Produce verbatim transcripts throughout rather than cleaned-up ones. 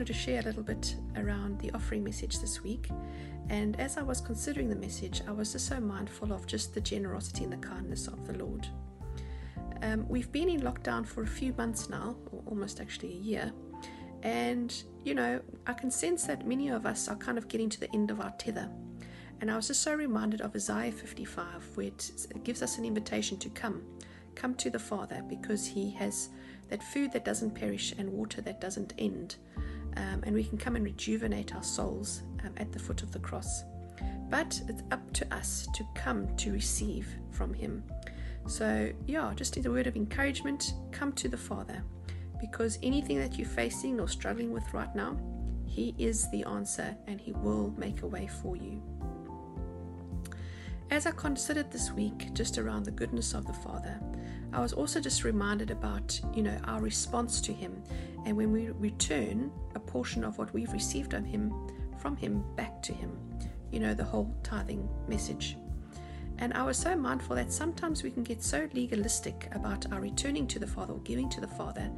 wanted to share a little bit around the offering message this week. And as I was considering the message, I was just so mindful of just the generosity and the kindness of the Lord. Um, we've been in lockdown for a few months now, or almost actually a year. And, you know, I can sense that many of us are kind of getting to the end of our tether. And I was just so reminded of Isaiah fifty-five, where it gives us an invitation to come. Come to the Father, because He has that food that doesn't perish and water that doesn't end. Um, and we can come and rejuvenate our souls um, at the foot of the cross. But it's up to us to come to receive from Him. So, yeah, just as a word of encouragement, come to the Father, because anything that you're facing or struggling with right now, He is the answer, and He will make a way for you. As I considered this week just around the goodness of the Father, I was also just reminded about, you know, our response to Him, and when we return a portion of what we've received of Him, from Him back to Him, you know, the whole tithing message. And I was so mindful that sometimes we can get so legalistic about our returning to the Father or giving to the Father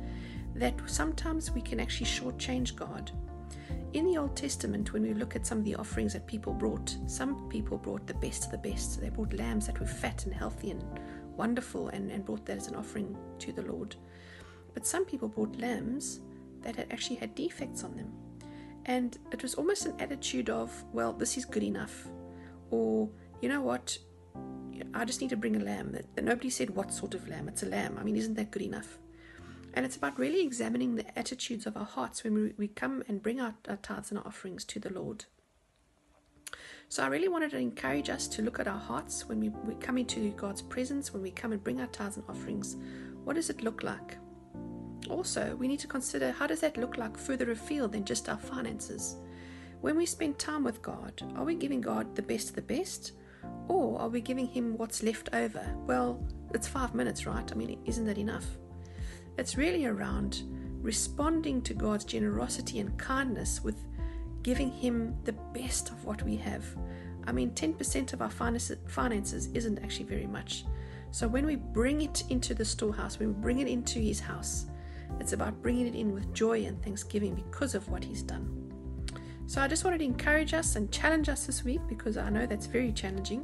that sometimes we can actually shortchange God. In the Old Testament, when we look at some of the offerings that people brought, some people brought the best of the best. They brought lambs that were fat and healthy and wonderful and, and brought that as an offering to the Lord. But some people brought lambs that had actually had defects on them. And it was almost an attitude of, well, this is good enough. Or, you know what, I just need to bring a lamb. Nobody said what sort of lamb. It's a lamb. I mean, isn't that good enough? And it's about really examining the attitudes of our hearts when we, we come and bring our, our tithes and our offerings to the Lord. So I really wanted to encourage us to look at our hearts when we, we come into God's presence, when we come and bring our tithes and offerings. What does it look like? Also, we need to consider, how does that look like further afield than just our finances? When we spend time with God, are we giving God the best of the best? Or are we giving Him what's left over? Well, it's five minutes, right? I mean, isn't that enough? It's really around responding to God's generosity and kindness with giving Him the best of what we have. I mean, ten percent of our finances isn't actually very much. So when we bring it into the storehouse, when we bring it into His house, it's about bringing it in with joy and thanksgiving because of what He's done. So I just wanted to encourage us and challenge us this week, because I know that's very challenging.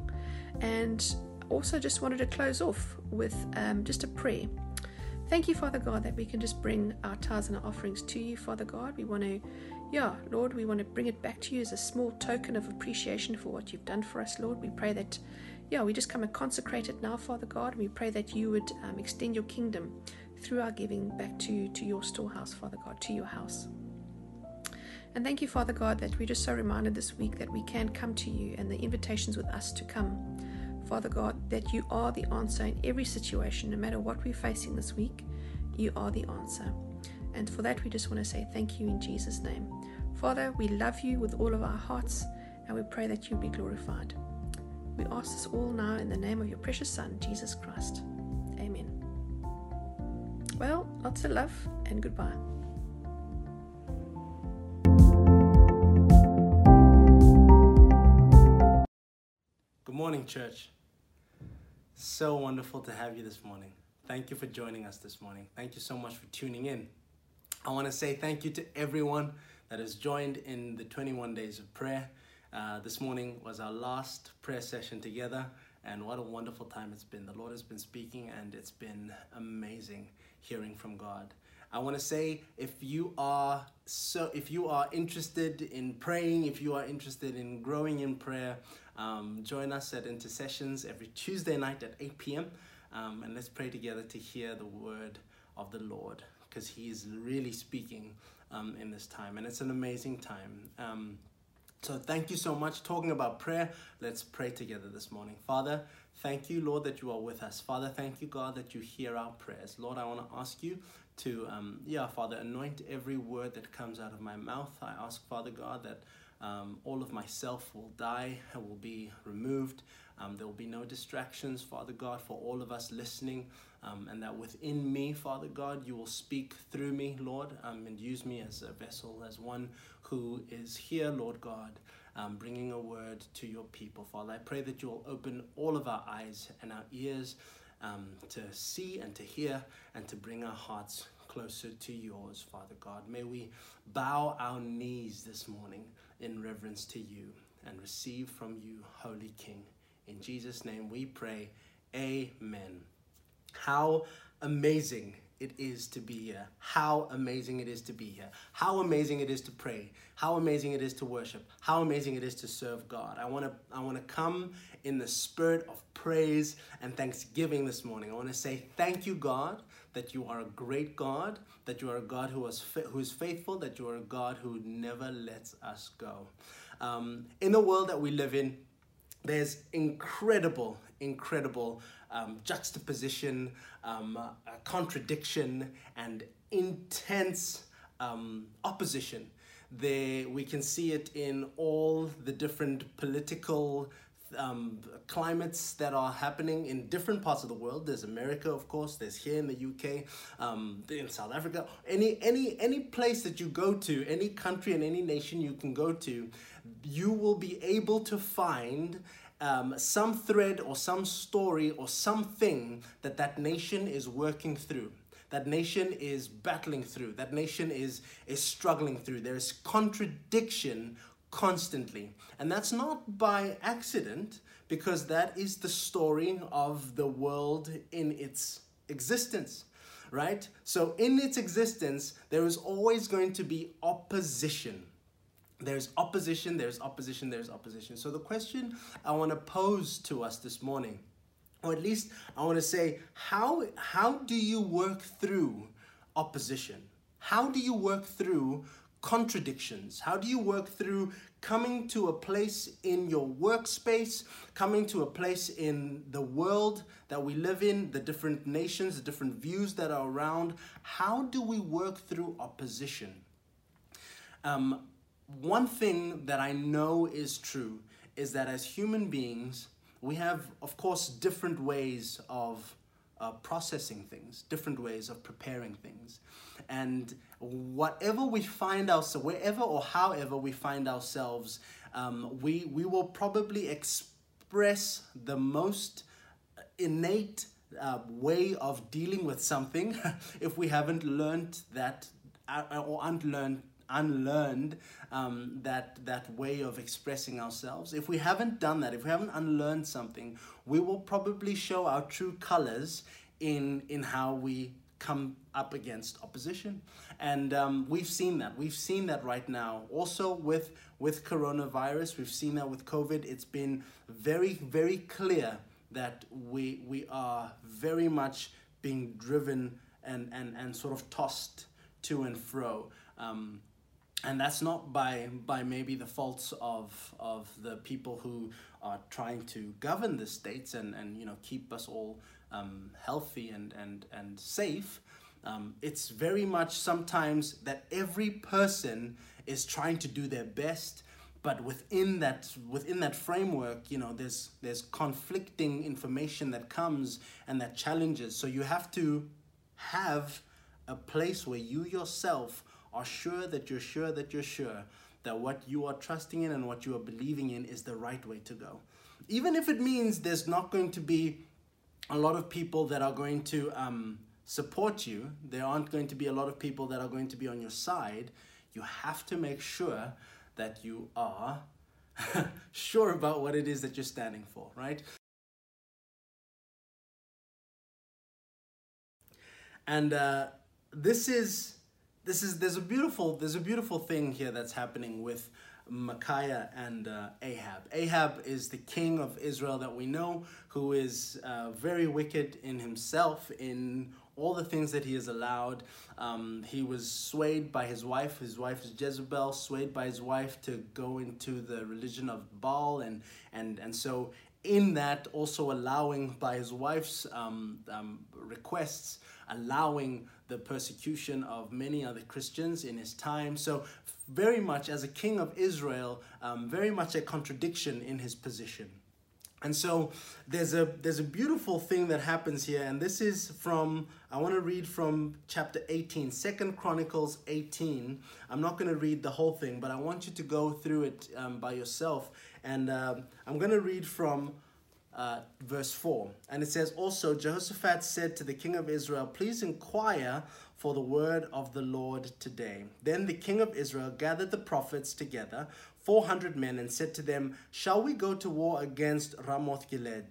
And also just wanted to close off with um, just a prayer. Thank you, Father God, that we can just bring our tithes and our offerings to you, Father God. We want to, yeah, Lord, we want to bring it back to you as a small token of appreciation for what you've done for us, Lord. We pray that, yeah, we just come and consecrate it now, Father God. We pray that you would um, extend your kingdom through our giving back to, to your storehouse, Father God, to your house. And thank you, Father God, that we're just so reminded this week that we can come to you, and the invitation's with us to come. Father God, that you are the answer in every situation, no matter what we're facing this week, you are the answer. And for that, we just want to say thank you in Jesus' name. Father, we love you with all of our hearts, and we pray that you be glorified. We ask this all now in the name of your precious Son, Jesus Christ. Amen. Well, lots of love and goodbye. Good morning, church. So wonderful to have you this morning. Thank you for joining us this morning. Thank you so much for tuning in. I want to say thank you to everyone that has joined in the twenty-one days of prayer. Uh, this morning was our last prayer session together, and what a wonderful time it's been. The Lord has been speaking, and it's been amazing hearing from God. I want to say, if you are so, if you are interested in praying, if you are interested in growing in prayer, um, join us at Intercessions every Tuesday night at eight p.m. Um, and let's pray together to hear the word of the Lord, because He is really speaking um, in this time, and it's an amazing time. Um, so thank you so much. Talking about prayer, let's pray together this morning. Father, thank you, Lord, that you are with us. Father, thank you, God, that you hear our prayers. Lord, I want to ask you to, um, yeah, Father, anoint every word that comes out of my mouth. I ask, Father God, that um, all of myself will die and will be removed. Um, there will be no distractions, Father God, for all of us listening, um, and that within me, Father God, you will speak through me, Lord, um, and use me as a vessel, as one who is here, Lord God, Um, bringing a word to your people. Father, I pray that you will open all of our eyes and our ears um, to see and to hear, and to bring our hearts closer to yours, Father God. May we bow our knees this morning in reverence to you and receive from you, Holy King. In Jesus' name we pray, amen. How amazing it is to be here. How amazing it is to be here. How amazing it is to pray. How amazing it is to worship. How amazing it is to serve God. I want to I want to come in the spirit of praise and thanksgiving this morning. I want to say thank you, God, that you are a great God, that you are a God who is who is faithful, that you are a God who never lets us go. Um, in the world that we live in, there's incredible, incredible um, juxtaposition, um, uh, contradiction, and intense um, opposition. There, we can see it in all the different political um, climates that are happening in different parts of the world. There's America, of course. There's here in the U K, um, in South Africa. Any, any, any place that you go to, any country and any nation you can go to, you will be able to find um, some thread or some story or something that that nation is working through, that nation is battling through, that nation is, is struggling through. There is contradiction constantly. And that's not by accident, because that is the story of the world in its existence, right? So in its existence, there is always going to be opposition. There's opposition, there's opposition, there's opposition. So the question I want to pose to us this morning, or at least I want to say, how, how do you work through opposition? How do you work through contradictions? How do you work through coming to a place in your workspace, coming to a place in the world that we live in, the different nations, the different views that are around? How do we work through opposition? Um, One thing that I know is true is that as human beings, we have, of course, different ways of uh, processing things, different ways of preparing things. And whatever we find ourselves, wherever or however we find ourselves, um, we, we will probably express the most innate uh, way of dealing with something if we haven't learned that or unlearned unlearned um, that that way of expressing ourselves. If we haven't done that, if we haven't unlearned something, we will probably show our true colors in in how we come up against opposition. And um, we've seen that. We've seen that right now. Also with, with coronavirus, we've seen that with COVID. It's been very, very clear that we we are very much being driven and, and, and sort of tossed to and fro. Um, And that's not by by maybe the faults of of the people who are trying to govern the states and, and you know keep us all um, healthy and and and safe. Um, it's very much sometimes that every person is trying to do their best, but within that within that framework, you know, there's there's conflicting information that comes and that challenges. So you have to have a place where you yourself are sure that you're sure that you're sure that what you are trusting in and what you are believing in is the right way to go. Even if it means there's not going to be a lot of people that are going to um, support you, there aren't going to be a lot of people that are going to be on your side, you have to make sure that you are sure about what it is that you're standing for, right? And uh, this is... This is there's a beautiful there's a beautiful thing here that's happening with Micaiah and uh, Ahab. Ahab is the king of Israel that we know, who is uh, very wicked in himself, in all the things that he has allowed. Um, he was swayed by his wife. His wife is Jezebel, swayed by his wife to go into the religion of Baal, and and and so in that also allowing, by his wife's um, um, requests, allowing the persecution of many other Christians in his time. So very much as a king of Israel, um, very much a contradiction in his position. And so there's a there's a beautiful thing that happens here. And this is from, I want to read from chapter eighteen, Second Chronicles eighteen. I'm not going to read the whole thing, but I want you to go through it um, by yourself. And uh, I'm going to read from uh, verse four. And it says, also Jehoshaphat said to the king of Israel, please inquire for the word of the Lord today. Then the king of Israel gathered the prophets together, four hundred men, and said to them, shall we go to war against Ramoth Gilead?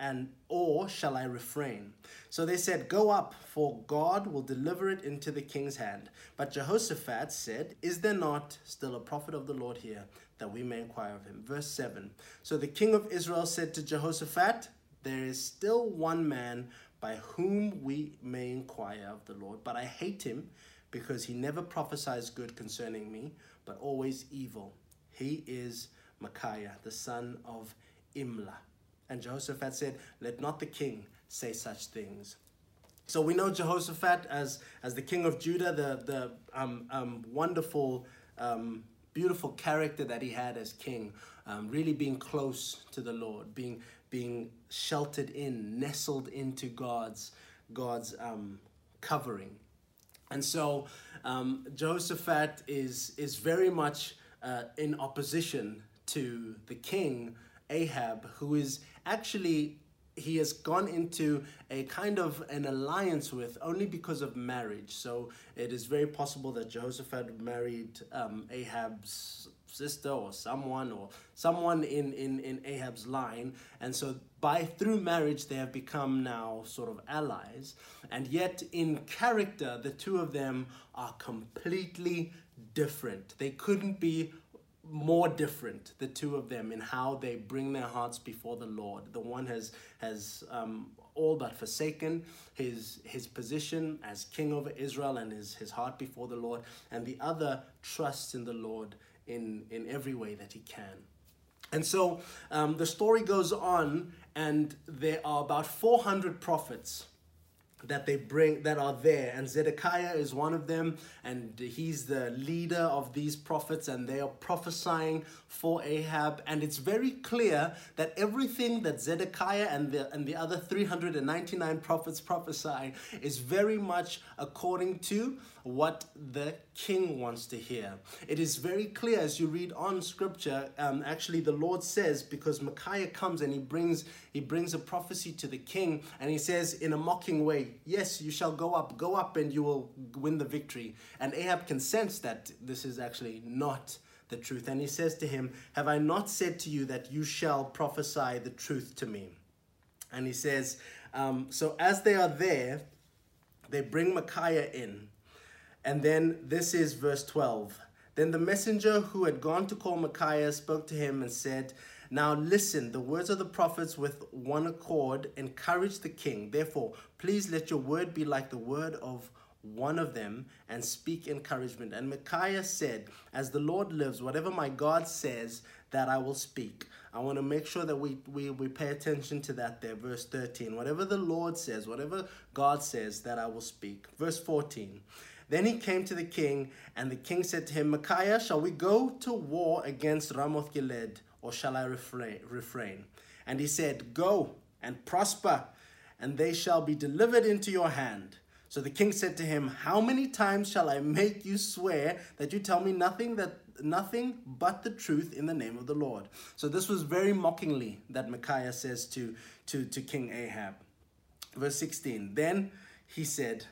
And or shall I refrain? So they said, go up, for God will deliver it into the king's hand. But Jehoshaphat said, is there not still a prophet of the Lord here, that we may inquire of him? Verse seven. So the king of Israel said to Jehoshaphat, there is still one man by whom we may inquire of the Lord, but I hate him because he never prophesies good concerning me, but always evil. He is Micaiah, the son of Imlah. And Jehoshaphat said, let not the king say such things. So we know Jehoshaphat as, as the king of Judah, the, the um, um, wonderful, um, beautiful character that he had as king, um, really being close to the Lord, being being sheltered in, nestled into God's, God's um, covering. And so um, Jehoshaphat is, is very much uh, in opposition to the king, Ahab, who is actually, he has gone into a kind of an alliance with only because of marriage. So it is very possible that Jehoshaphat married um, Ahab's sister or someone or someone in, in, in Ahab's line. And so by through marriage, they have become now sort of allies. And yet in character, the two of them are completely different. They couldn't be more different, the two of them, in how they bring their hearts before the Lord. The one has has um, all but forsaken his his position as king over Israel and his, his heart before the Lord, and the other trusts in the Lord in, in every way that he can. And so um, the story goes on, and there are about four hundred prophets that they bring, that are there, and Zedekiah is one of them, and he's the leader of these prophets, and they are prophesying for Ahab. And it's very clear that everything that Zedekiah and the and the other three hundred ninety-nine prophets prophesy is very much according to what the king wants to hear. It is very clear as you read on scripture. Um, actually, the Lord says, because Micaiah comes and he brings he brings a prophecy to the king, and he says in a mocking way, yes, you shall go up, go up and you will win the victory. And Ahab can sense that this is actually not the truth. And he says to him, have I not said to you that you shall prophesy the truth to me? And he says, um, so as they are there, they bring Micaiah in. And then this is verse twelve. Then the messenger who had gone to call Micaiah spoke to him and said, now listen, the words of the prophets with one accord encourage the king. Therefore, please let your word be like the word of one of them and speak encouragement. And Micaiah said, as the Lord lives, whatever my God says, that I will speak. I want to make sure that we, we, we pay attention to that there. Verse thirteen, whatever the Lord says, whatever God says, that I will speak. Verse fourteen. Then he came to the king, and the king said to him, Micaiah, shall we go to war against Ramoth Gilead, or shall I refrain? And he said, go and prosper, and they shall be delivered into your hand. So the king said to him, how many times shall I make you swear that you tell me nothing that nothing but the truth in the name of the Lord? So this was very mockingly that Micaiah says to, to, to King Ahab. Verse sixteen, then he said,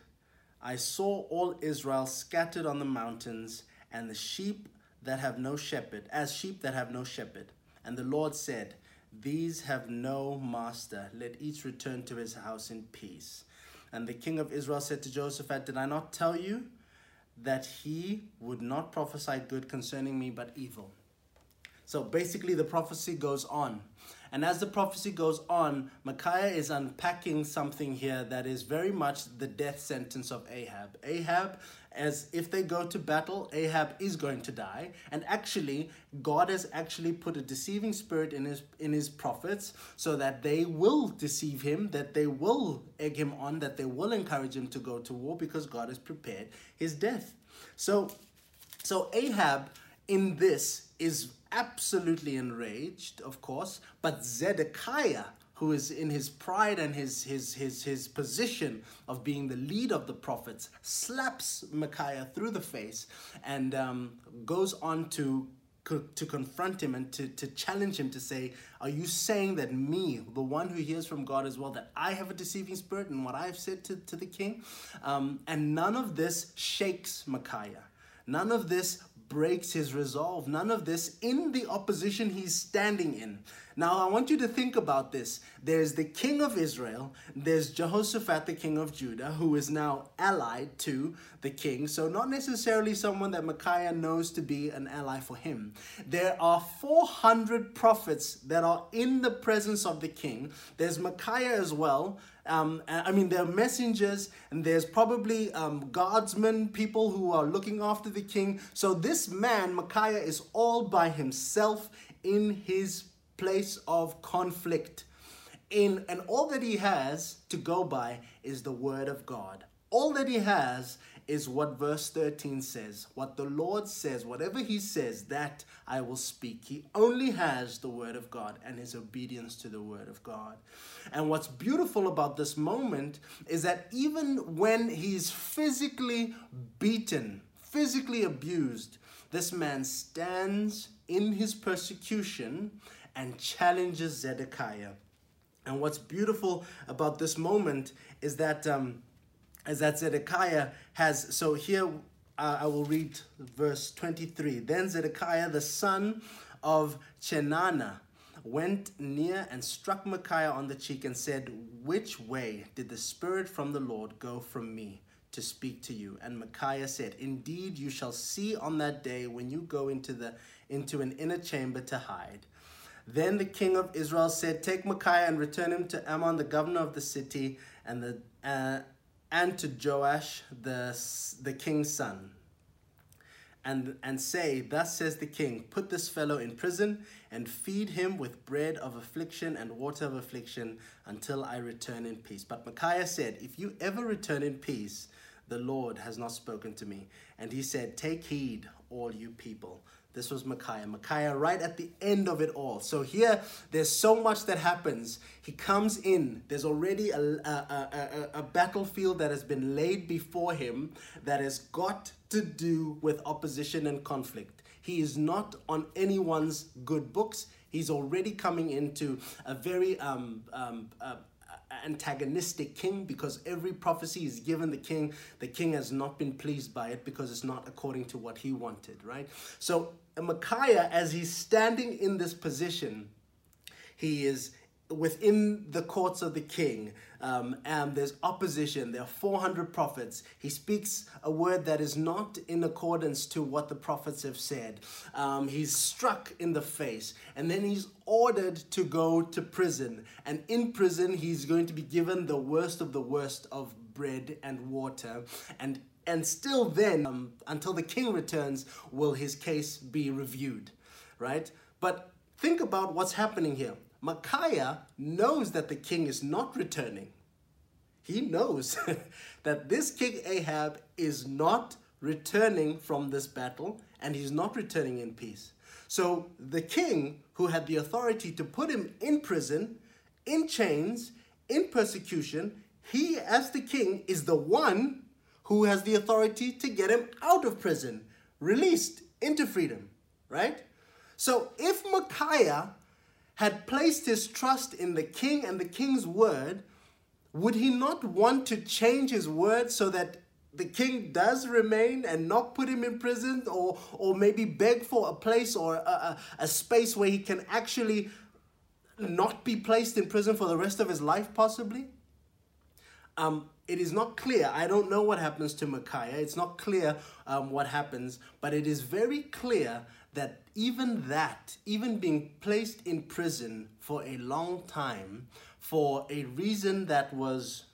I saw all Israel scattered on the mountains, and the sheep that have no shepherd, as sheep that have no shepherd. And the Lord said, these have no master. Let each return to his house in peace. And the king of Israel said to Jehoshaphat, did I not tell you that he would not prophesy good concerning me, but evil? So basically the prophecy goes on. And as the prophecy goes on, Micaiah is unpacking something here that is very much the death sentence of Ahab. Ahab, as if they go to battle, Ahab is going to die. And actually, God has actually put a deceiving spirit in his, in his prophets so that they will deceive him, that they will egg him on, that they will encourage him to go to war, because God has prepared his death. So, so Ahab in this is absolutely enraged, of course, but Zedekiah, who is in his pride and his his his his position of being the lead of the prophets, slaps Micaiah through the face and um, goes on to co- to confront him and to, to challenge him to say, are you saying that me, the one who hears from God as well, that I have a deceiving spirit and what I've said to, to the king? Um, and none of this shakes Micaiah. None of this breaks his resolve. None of this in the opposition he's standing in. Now, I want you to think about this. There's the king of Israel. There's Jehoshaphat, the king of Judah, who is now allied to the king. So not necessarily someone that Micaiah knows to be an ally for him. There are four hundred prophets that are in the presence of the king. There's Micaiah as well. Um, I mean, there are messengers, and there's probably um, guardsmen, people who are looking after the king. So this man, Micaiah, is all by himself in his place of conflict. In, and all that he has to go by is the word of God. All that he has is what verse thirteen says, what the Lord says, whatever he says, that I will speak. He only has the word of God and his obedience to the word of God. And what's beautiful about this moment is that even when he's physically beaten, physically abused, this man stands in his persecution and challenges Zedekiah. And what's beautiful about this moment is that um, As that Zedekiah has, so here uh, I will read verse twenty-three. Then Zedekiah, the son of Chenaanah, went near and struck Micaiah on the cheek and said, which way did the Spirit from the Lord go from me to speak to you? And Micaiah said, indeed, you shall see on that day when you go into the into an inner chamber to hide. Then the king of Israel said, take Micaiah and return him to Amon, the governor of the city, and the... Uh, and to Joash, the, the king's son, and, and say, thus says the king, put this fellow in prison and feed him with bread of affliction and water of affliction until I return in peace. But Micaiah said, if you ever return in peace, the Lord has not spoken to me. And he said, take heed, all you people. This was Micaiah. Micaiah right at the end of it all. So here, there's so much that happens. He comes in. There's already a, a, a, a battlefield that has been laid before him that has got to do with opposition and conflict. He is not on anyone's good books. He's already coming into a very... um, um uh, antagonistic king, because every prophecy is given the king. The king has not been pleased by it because it's not according to what he wanted, right? So Micaiah, as he's standing in this position, he is within the courts of the king, um, and there's opposition. There are four hundred prophets. He speaks a word that is not in accordance to what the prophets have said. Um, he's struck in the face, and then he's ordered to go to prison. And in prison, he's going to be given the worst of the worst of bread and water, and and still then, um, until the king returns, will his case be reviewed, right? But think about what's happening here. Micaiah knows that the king is not returning. He knows that this king Ahab is not returning from this battle, and he's not returning in peace. So the king, who had the authority to put him in prison, in chains, in persecution, he as the king is the one who has the authority to get him out of prison, released into freedom, right? So if Micaiah had placed his trust in the king and the king's word, would he not want to change his word so that the king does remain and not put him in prison, or or maybe beg for a place or a, a, a space where he can actually not be placed in prison for the rest of his life, possibly? Um, it is not clear. I don't know what happens to Micaiah. It's not clear um, what happens, but it is very clear that even that, even being placed in prison for a long time, for a reason that was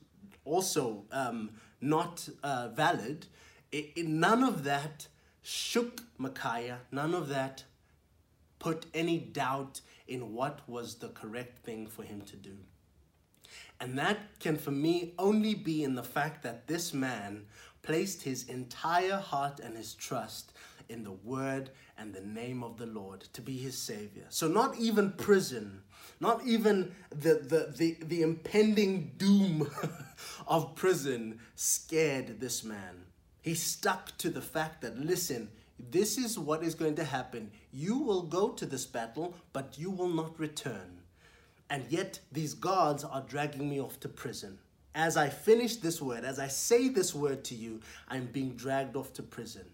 also um, not uh, valid, it, it, none of that shook Micaiah. None of that put any doubt in what was the correct thing for him to do. And that can, for me, only be in the fact that this man placed his entire heart and his trust in the word and the name of the Lord to be his savior. So not even prison, not even the the the, the impending doom of prison scared this man. He stuck to the fact that, listen, This is what is going to happen. You will go to this battle, but you will not return. And yet these guards are dragging me off to prison. As I finish this word, as I say this word to you, I'm being dragged off to prison.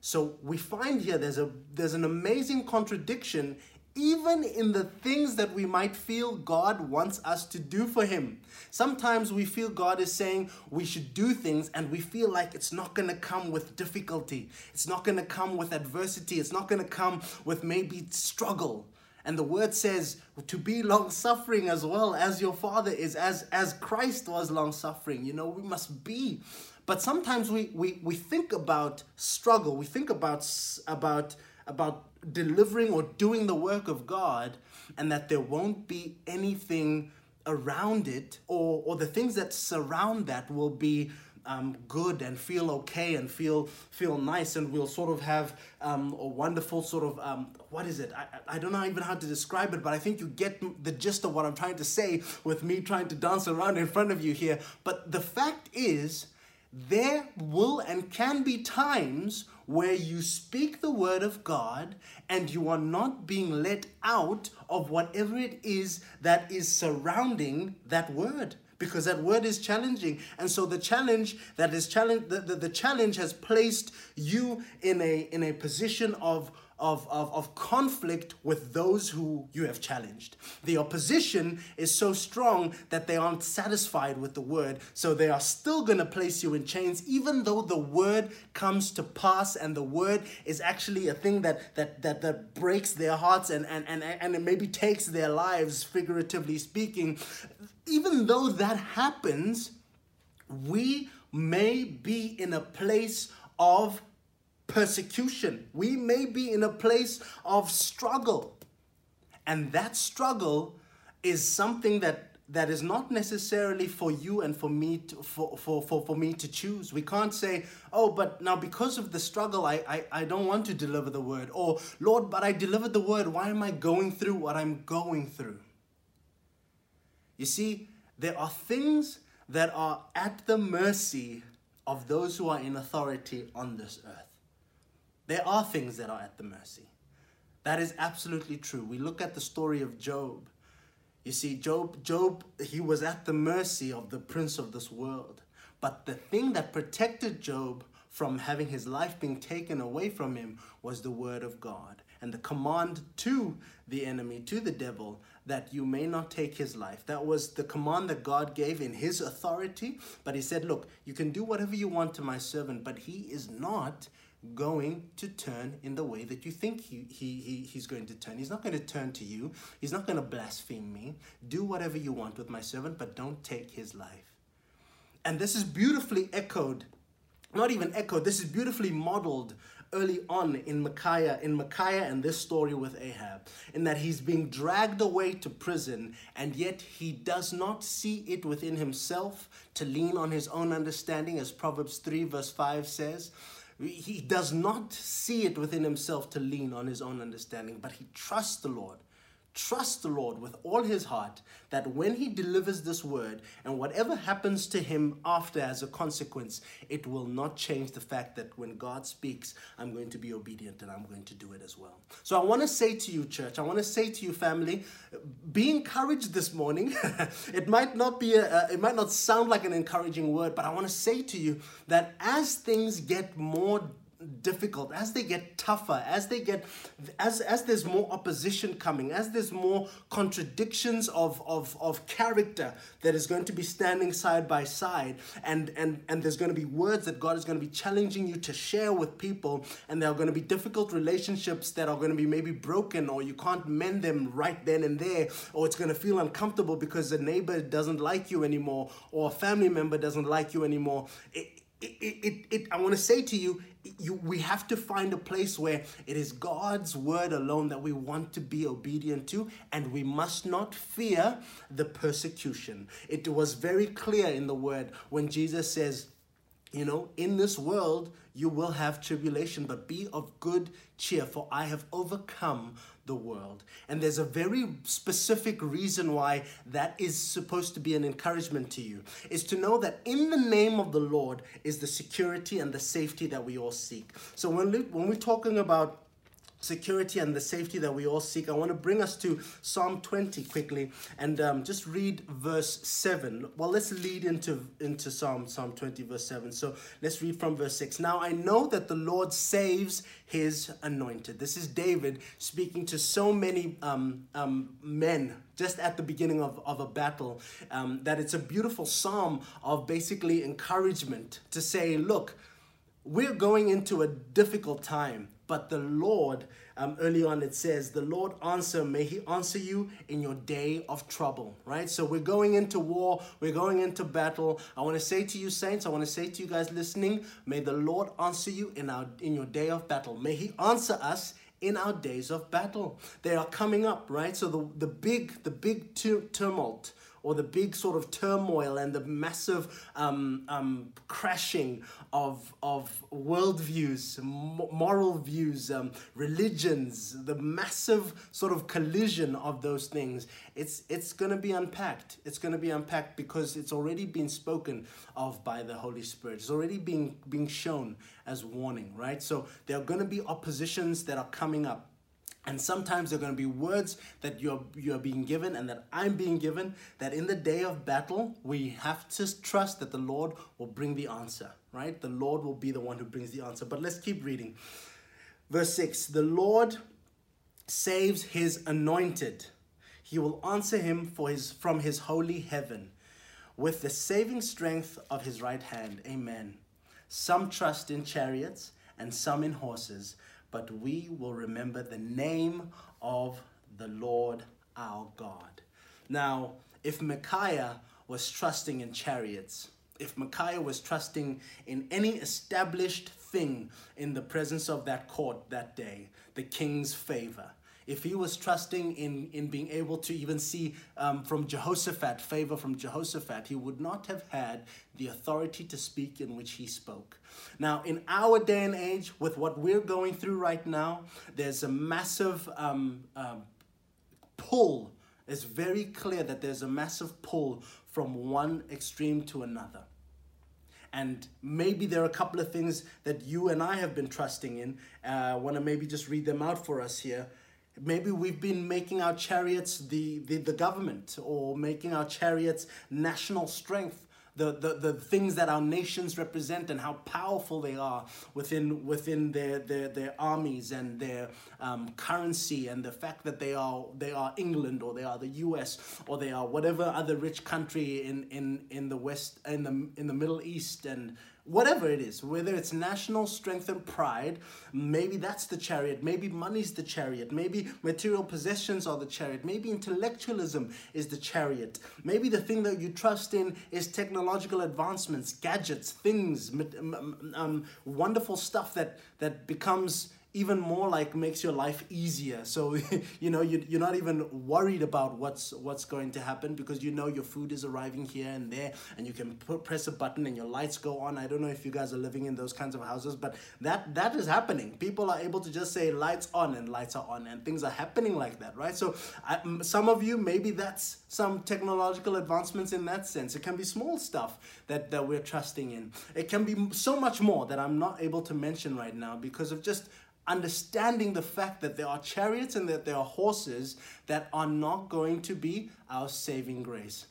So we find here there's a there's an amazing contradiction even in the things that we might feel God wants us to do for him. Sometimes we feel God is saying we should do things and we feel like it's not going to come with difficulty. It's not going to come with adversity. It's not going to come with maybe struggle. And the word says to be long-suffering as well as your Father is, as, as Christ was long-suffering. You know, we must be. But sometimes we we, we think about struggle. We think about about about delivering or doing the work of God, and that there won't be anything around it, or or the things that surround that will be um, good and feel okay and feel feel nice, and we'll sort of have um, a wonderful sort of um, what is it? I, I don't know even how to describe it, but I think you get the gist of what I'm trying to say with me trying to dance around in front of you here. But the fact is, there will and can be times where you speak the word of God and you are not being let out of whatever it is that is surrounding that word, because that word is challenging. And so the challenge that is challenge the, the, the challenge has placed you in a in a position of Of, of, of conflict with those who you have challenged. The opposition is so strong that they aren't satisfied with the word, so they are still going to place you in chains, even though the word comes to pass and the word is actually a thing that that that, that breaks their hearts and, and, and, and it maybe takes their lives, figuratively speaking. Even though that happens, we may be in a place of persecution. We may be in a place of struggle. And that struggle is something that that is not necessarily for you and for me to, for, for, for, for me to choose. We can't say, oh, but now because of the struggle, I, I, I don't want to deliver the word. Or, Lord, but I delivered the word. Why am I going through what I'm going through? You see, there are things that are at the mercy of those who are in authority on this earth. There are things that are at the mercy. That is absolutely true. We look at the story of Job. You see, Job, Job, he was at the mercy of the prince of this world. But the thing that protected Job from having his life being taken away from him was the word of God and the command to the enemy, to the devil, that you may not take his life. That was the command that God gave in his authority. But he said, look, you can do whatever you want to my servant, but he is not going to turn in the way that you think he, he he he's going to turn. He's not going to turn to you. He's not going to blaspheme me. Do whatever you want with my servant, but don't take his life. And this is beautifully echoed, not even echoed, this is beautifully modeled early on in Micaiah, in Micaiah and this story with Ahab, in that he's being dragged away to prison, and yet he does not see it within himself to lean on his own understanding, as Proverbs three verse five says. He does not see it within himself to lean on his own understanding, but he trusts the Lord. Trust the Lord with all his heart that when he delivers this word and whatever happens to him after as a consequence, it will not change the fact that when God speaks, I'm going to be obedient and I'm going to do it as well. So I want to say to you, church, I want to say to you, family, be encouraged this morning. It might not be a, it might not sound like an encouraging word, but I want to say to you that as things get more difficult, as they get tougher, as they get as as there's more opposition coming, as there's more contradictions of of of character that is going to be standing side by side, and and and there's going to be words that God is going to be challenging you to share with people, and there are going to be difficult relationships that are going to be maybe broken, or you can't mend them right then and there, or it's going to feel uncomfortable because a neighbor doesn't like you anymore, or a family member doesn't like you anymore. It, It, it, it, I want to say to you, you, we have to find a place where it is God's word alone that we want to be obedient to, and we must not fear the persecution. It was very clear in the word when Jesus says, You know, in this world, you will have tribulation, but be of good cheer, for I have overcome the world. And there's a very specific reason why that is supposed to be an encouragement to you, is to know that in the name of the Lord is the security and the safety that we all seek. So when, when we're talking about security and the safety that we all seek, I want to bring us to Psalm twenty quickly and um, just read verse seven. Well, let's lead into, into Psalm, Psalm twenty, verse seven. So let's read from verse six. Now I know that the Lord saves his anointed. This is David speaking to so many um, um, men just at the beginning of, of a battle, um, that it's a beautiful psalm of basically encouragement to say, look, we're going into a difficult time. But the Lord, um, early on it says, the Lord answer, may he answer you in your day of trouble, right? So we're going into war, we're going into battle. I want to say to you saints, I want to say to you guys listening, may the Lord answer you in our in your day of battle. May he answer us in our days of battle. They are coming up, right? So the, the big, the big tu- tumult, or the big sort of turmoil and the massive um, um, crashing of, of worldviews, moral views, um, religions, the massive sort of collision of those things, it's, it's going to be unpacked. It's going to be unpacked because it's already been spoken of by the Holy Spirit. It's already being, being shown as warning, right? So there are going to be oppositions that are coming up. And sometimes there are going to be words that you're you're being given and that I'm being given, that in the day of battle, we have to trust that the Lord will bring the answer, right? The Lord will be the one who brings the answer. But let's keep reading. Verse six, the Lord saves his anointed. He will answer him for his from his holy heaven with the saving strength of his right hand. Amen. Some trust in chariots and some in horses, but we will remember the name of the Lord our God. Now, if Micaiah was trusting in chariots, if Micaiah was trusting in any established thing in the presence of that court that day, the king's favor, if he was trusting in, in being able to even see um, from Jehoshaphat, favor from Jehoshaphat, he would not have had the authority to speak in which he spoke. Now, in our day and age, with what we're going through right now, there's a massive um, um, pull. It's very clear that there's a massive pull from one extreme to another. And maybe there are a couple of things that you and I have been trusting in. I uh, want to maybe just read them out for us here. Maybe we've been making our chariots the, the, the government, or making our chariots national strength, the, the, the things that our nations represent and how powerful they are within within their their, their armies and their um, currency, and the fact that they are they are England, or they are the U S, or they are whatever other rich country in, in, in the West, in the in the Middle East, and whatever it is, whether it's national strength and pride, maybe that's the chariot, maybe money's the chariot, maybe material possessions are the chariot, maybe intellectualism is the chariot, maybe the thing that you trust in is technological advancements, gadgets, things, um, wonderful stuff that, that becomes even more like makes your life easier. So, you know, you, you're not even worried about what's what's going to happen, because you know your food is arriving here and there, and you can put, press a button and your lights go on. I don't know if you guys are living in those kinds of houses, but that that is happening. People are able to just say lights on, and lights are on, and things are happening like that, right? So I, some of you, maybe that's some technological advancements in that sense. It can be small stuff that, that we're trusting in. It can be so much more that I'm not able to mention right now because of just understanding the fact that there are chariots and that there are horses that are not going to be our saving grace.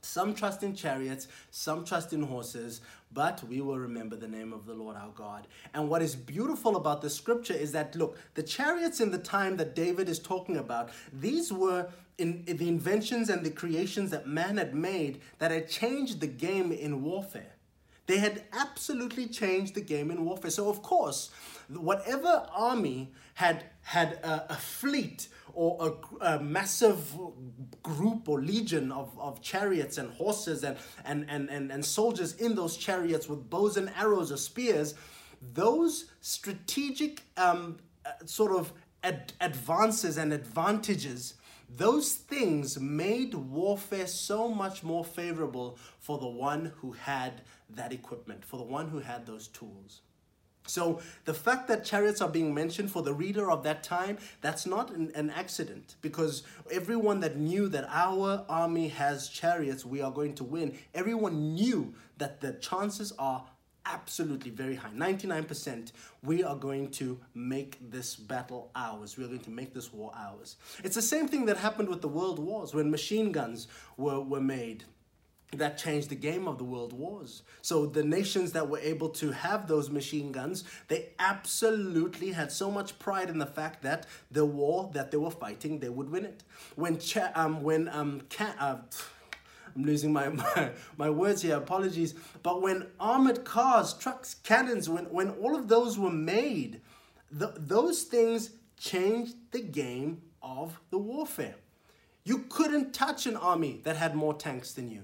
Some trust in chariots, some trust in horses, but we will remember the name of the Lord our God. And what is beautiful about the scripture is that, look, the chariots in the time that David is talking about, these were in, in the inventions and the creations that man had made that had changed the game in warfare. They had absolutely changed the game in warfare. So, of course, whatever army had had a, a fleet or a, a massive group or legion of, of chariots and horses and, and, and, and, and soldiers in those chariots with bows and arrows or spears, those strategic um, sort of ad- advances and advantages Those things made warfare so much more favorable for the one who had that equipment, for the one who had those tools. So the fact that chariots are being mentioned for the reader of that time, that's not an, an accident, because everyone that knew that our army has chariots, we are going to win, everyone knew that the chances are absolutely very high. ninety-nine percent, we are going to make this battle ours. We are going to make this war ours. It's the same thing that happened with the world wars when machine guns were, were made. That changed the game of the world wars. So the nations that were able to have those machine guns, they absolutely had so much pride in the fact that the war that they were fighting, they would win it. When cha- um when um ca- uh, I'm losing my, my my words here, apologies. But when armored cars, trucks, cannons, when when all of those were made, the, those things changed the game of the warfare. You couldn't touch an army that had more tanks than you,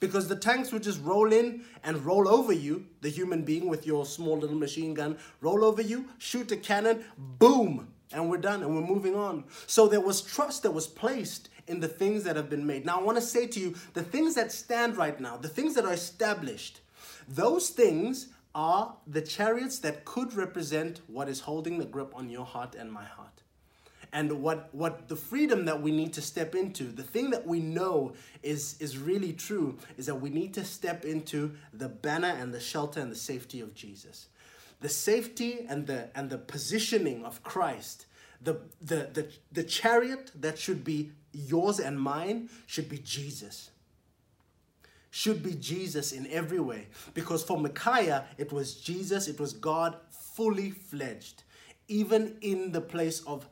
because the tanks would just roll in and roll over you, the human being with your small little machine gun, roll over you, shoot a cannon, boom, and we're done, and we're moving on. So there was trust that was placed in the things that have been made. Now I want to say to you, the things that stand right now, the things that are established, those things are the chariots that could represent what is holding the grip on your heart and my heart. And what, what the freedom that we need to step into, the thing that we know is, is really true, is that we need to step into the banner and the shelter and the safety of Jesus. The safety and the and the positioning of Christ, the the the, the chariot that should be yours and mine should be Jesus. Should be Jesus in every way. Because for Micaiah, it was Jesus, it was God fully fledged, even in the place of,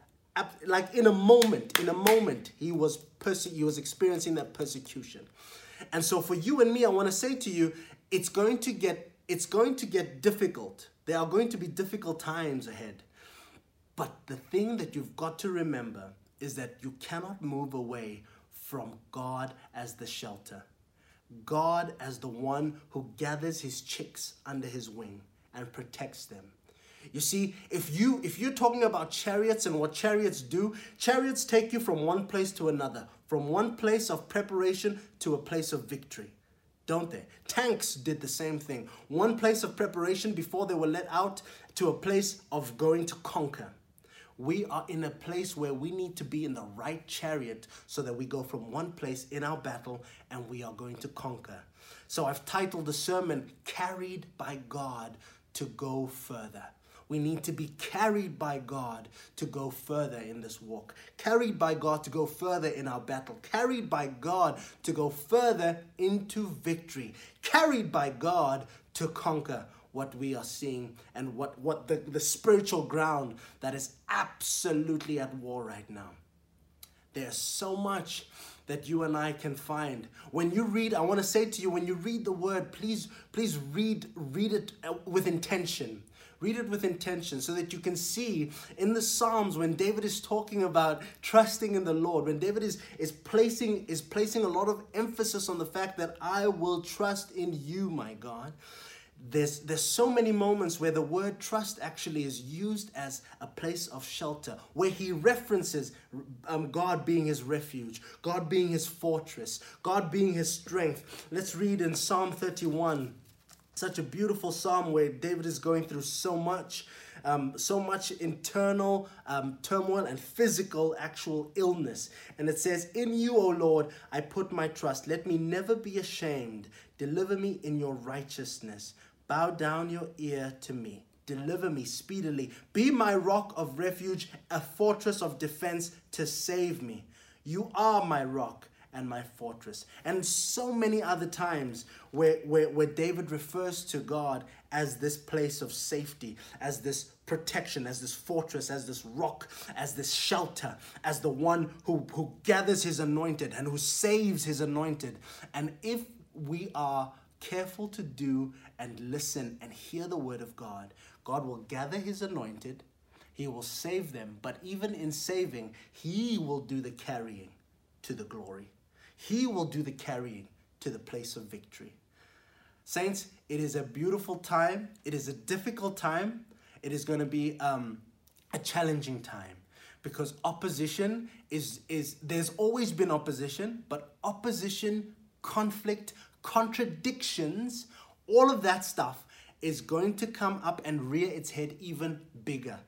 like in a moment, in a moment, he was perse- he was experiencing that persecution. And so for you and me, I want to say to you, it's going to get, it's going to get difficult. There are going to be difficult times ahead. But the thing that you've got to remember is that you cannot move away from God as the shelter. God as the one who gathers his chicks under his wing and protects them. You see, if, you, if you're talking about chariots and what chariots do, chariots take you from one place to another, from one place of preparation to a place of victory, don't they? Tanks did the same thing. One place of preparation before they were let out to a place of going to conquer. We are in a place where we need to be in the right chariot so that we go from one place in our battle and we are going to conquer. So I've titled the sermon, Carried by God to Go Further. We need to be carried by God to go further in this walk. Carried by God to go further in our battle. Carried by God to go further into victory. Carried by God to conquer what we are seeing and what, what the, the spiritual ground that is absolutely at war right now. There's so much that you and I can find. When you read, I want to say to you, when you read the word, please, please read, read it with intention. Read it with intention so that you can see in the Psalms when David is talking about trusting in the Lord, when David is, is placing is placing a lot of emphasis on the fact that I will trust in you, my God. There's, there's so many moments where the word trust actually is used as a place of shelter, where he references um, God being his refuge, God being his fortress, God being his strength. Let's read in Psalm thirty-one. Such a beautiful psalm where David is going through so much, um, so much internal um, turmoil and physical actual illness. And it says, "In you, O Lord, I put my trust. Let me never be ashamed. Deliver me in your righteousness. Bow down your ear to me. Deliver me speedily. Be my rock of refuge, a fortress of defense to save me. You are my rock and my fortress." And so many other times where, where, where David refers to God as this place of safety, as this protection, as this fortress, as this rock, as this shelter, as the one who, who gathers his anointed and who saves his anointed. And if we are careful to do and listen and hear the word of God, God will gather his anointed, he will save them, but even in saving, he will do the carrying to the glory. He will do the carrying to the place of victory. Saints, it is a beautiful time. It is a difficult time. It is going to be um, a challenging time. because opposition is, is there's always been opposition, but opposition, conflict, contradictions, all of that stuff is going to come up and rear its head even bigger.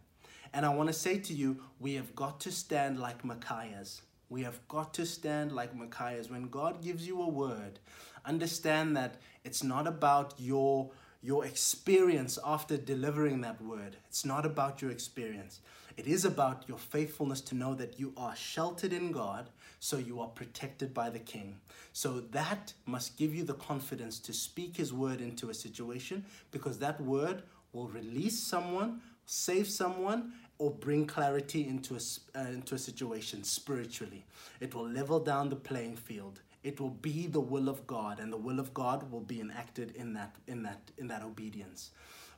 And I want to say to you, we have got to stand like Micaiahs. We have got to stand like Micaiahs. When God gives you a word, understand that it's not about your, your experience after delivering that word. It's not about your experience. It is about your faithfulness to know that you are sheltered in God, so you are protected by the King. So that must give you the confidence to speak His word into a situation, because that word will release someone, save someone, or bring clarity into a, uh, into a situation spiritually. It will level down the playing field. It will be the will of God, and the will of God will be enacted in that, in that, in that obedience.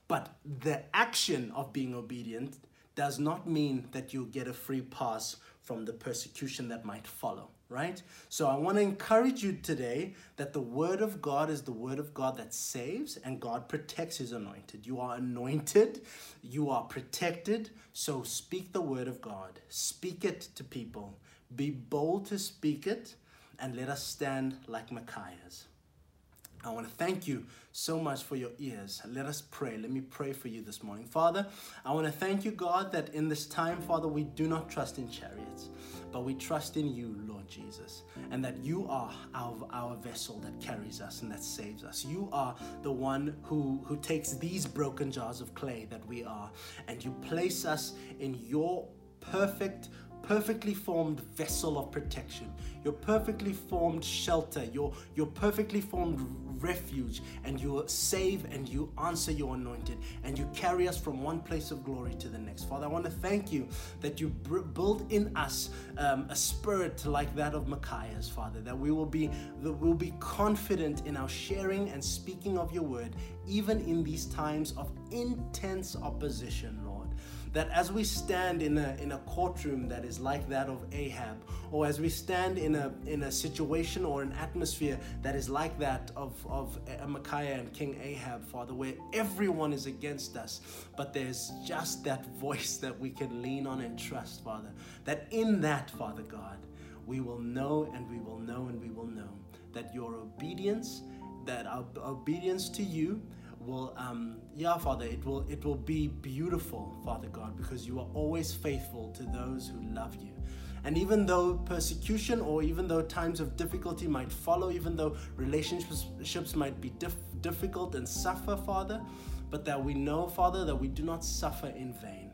But the action of being obedient does not mean that you get a free pass from the persecution that might follow, right? So I want to encourage you today that the word of God is the word of God that saves, and God protects His anointed. You are anointed, you are protected, so speak the word of God. Speak it to people. Be bold to speak it, and let us stand like Micaiahs. I want to thank you so much for your ears. Let us pray. Let me pray for you this morning. Father, I want to thank you, God, that in this time, Father, we do not trust in chariots, but we trust in you, Lord Jesus, and that you are our, our vessel that carries us and that saves us. You are the one who, who takes these broken jars of clay that we are, and you place us in your perfect perfectly formed vessel of protection, your perfectly formed shelter, your, your perfectly formed refuge, and you save and you answer your anointed, and you carry us from one place of glory to the next. Father, I want to thank you that you b- build in us um, a spirit like that of Micaiah's, Father, that we will be that we'll be confident in our sharing and speaking of your word, even in these times of intense opposition, Lord. That as we stand in a in a courtroom that is like that of Ahab, or as we stand in a in a situation or an atmosphere that is like that of, of Micaiah and King Ahab, Father, where everyone is against us, but there's just that voice that we can lean on and trust, Father, that in that, Father God, we will know and we will know and we will know that your obedience, that our obedience to you, Will, um, yeah, Father, it will it will be beautiful, Father God, because you are always faithful to those who love you. And even though persecution or even though times of difficulty might follow, even though relationships might be dif- difficult and suffer, Father, but that we know, Father, that we do not suffer in vain.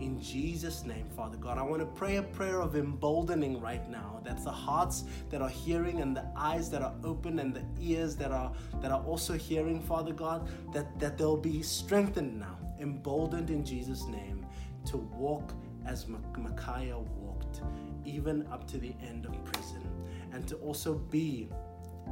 In Jesus' name, Father God, I want to pray a prayer of emboldening right now, that the hearts that are hearing and the eyes that are open and the ears that are that are also hearing, Father God, that, that they'll be strengthened now, emboldened in Jesus' name, to walk as Micaiah walked, even up to the end of prison, and to also be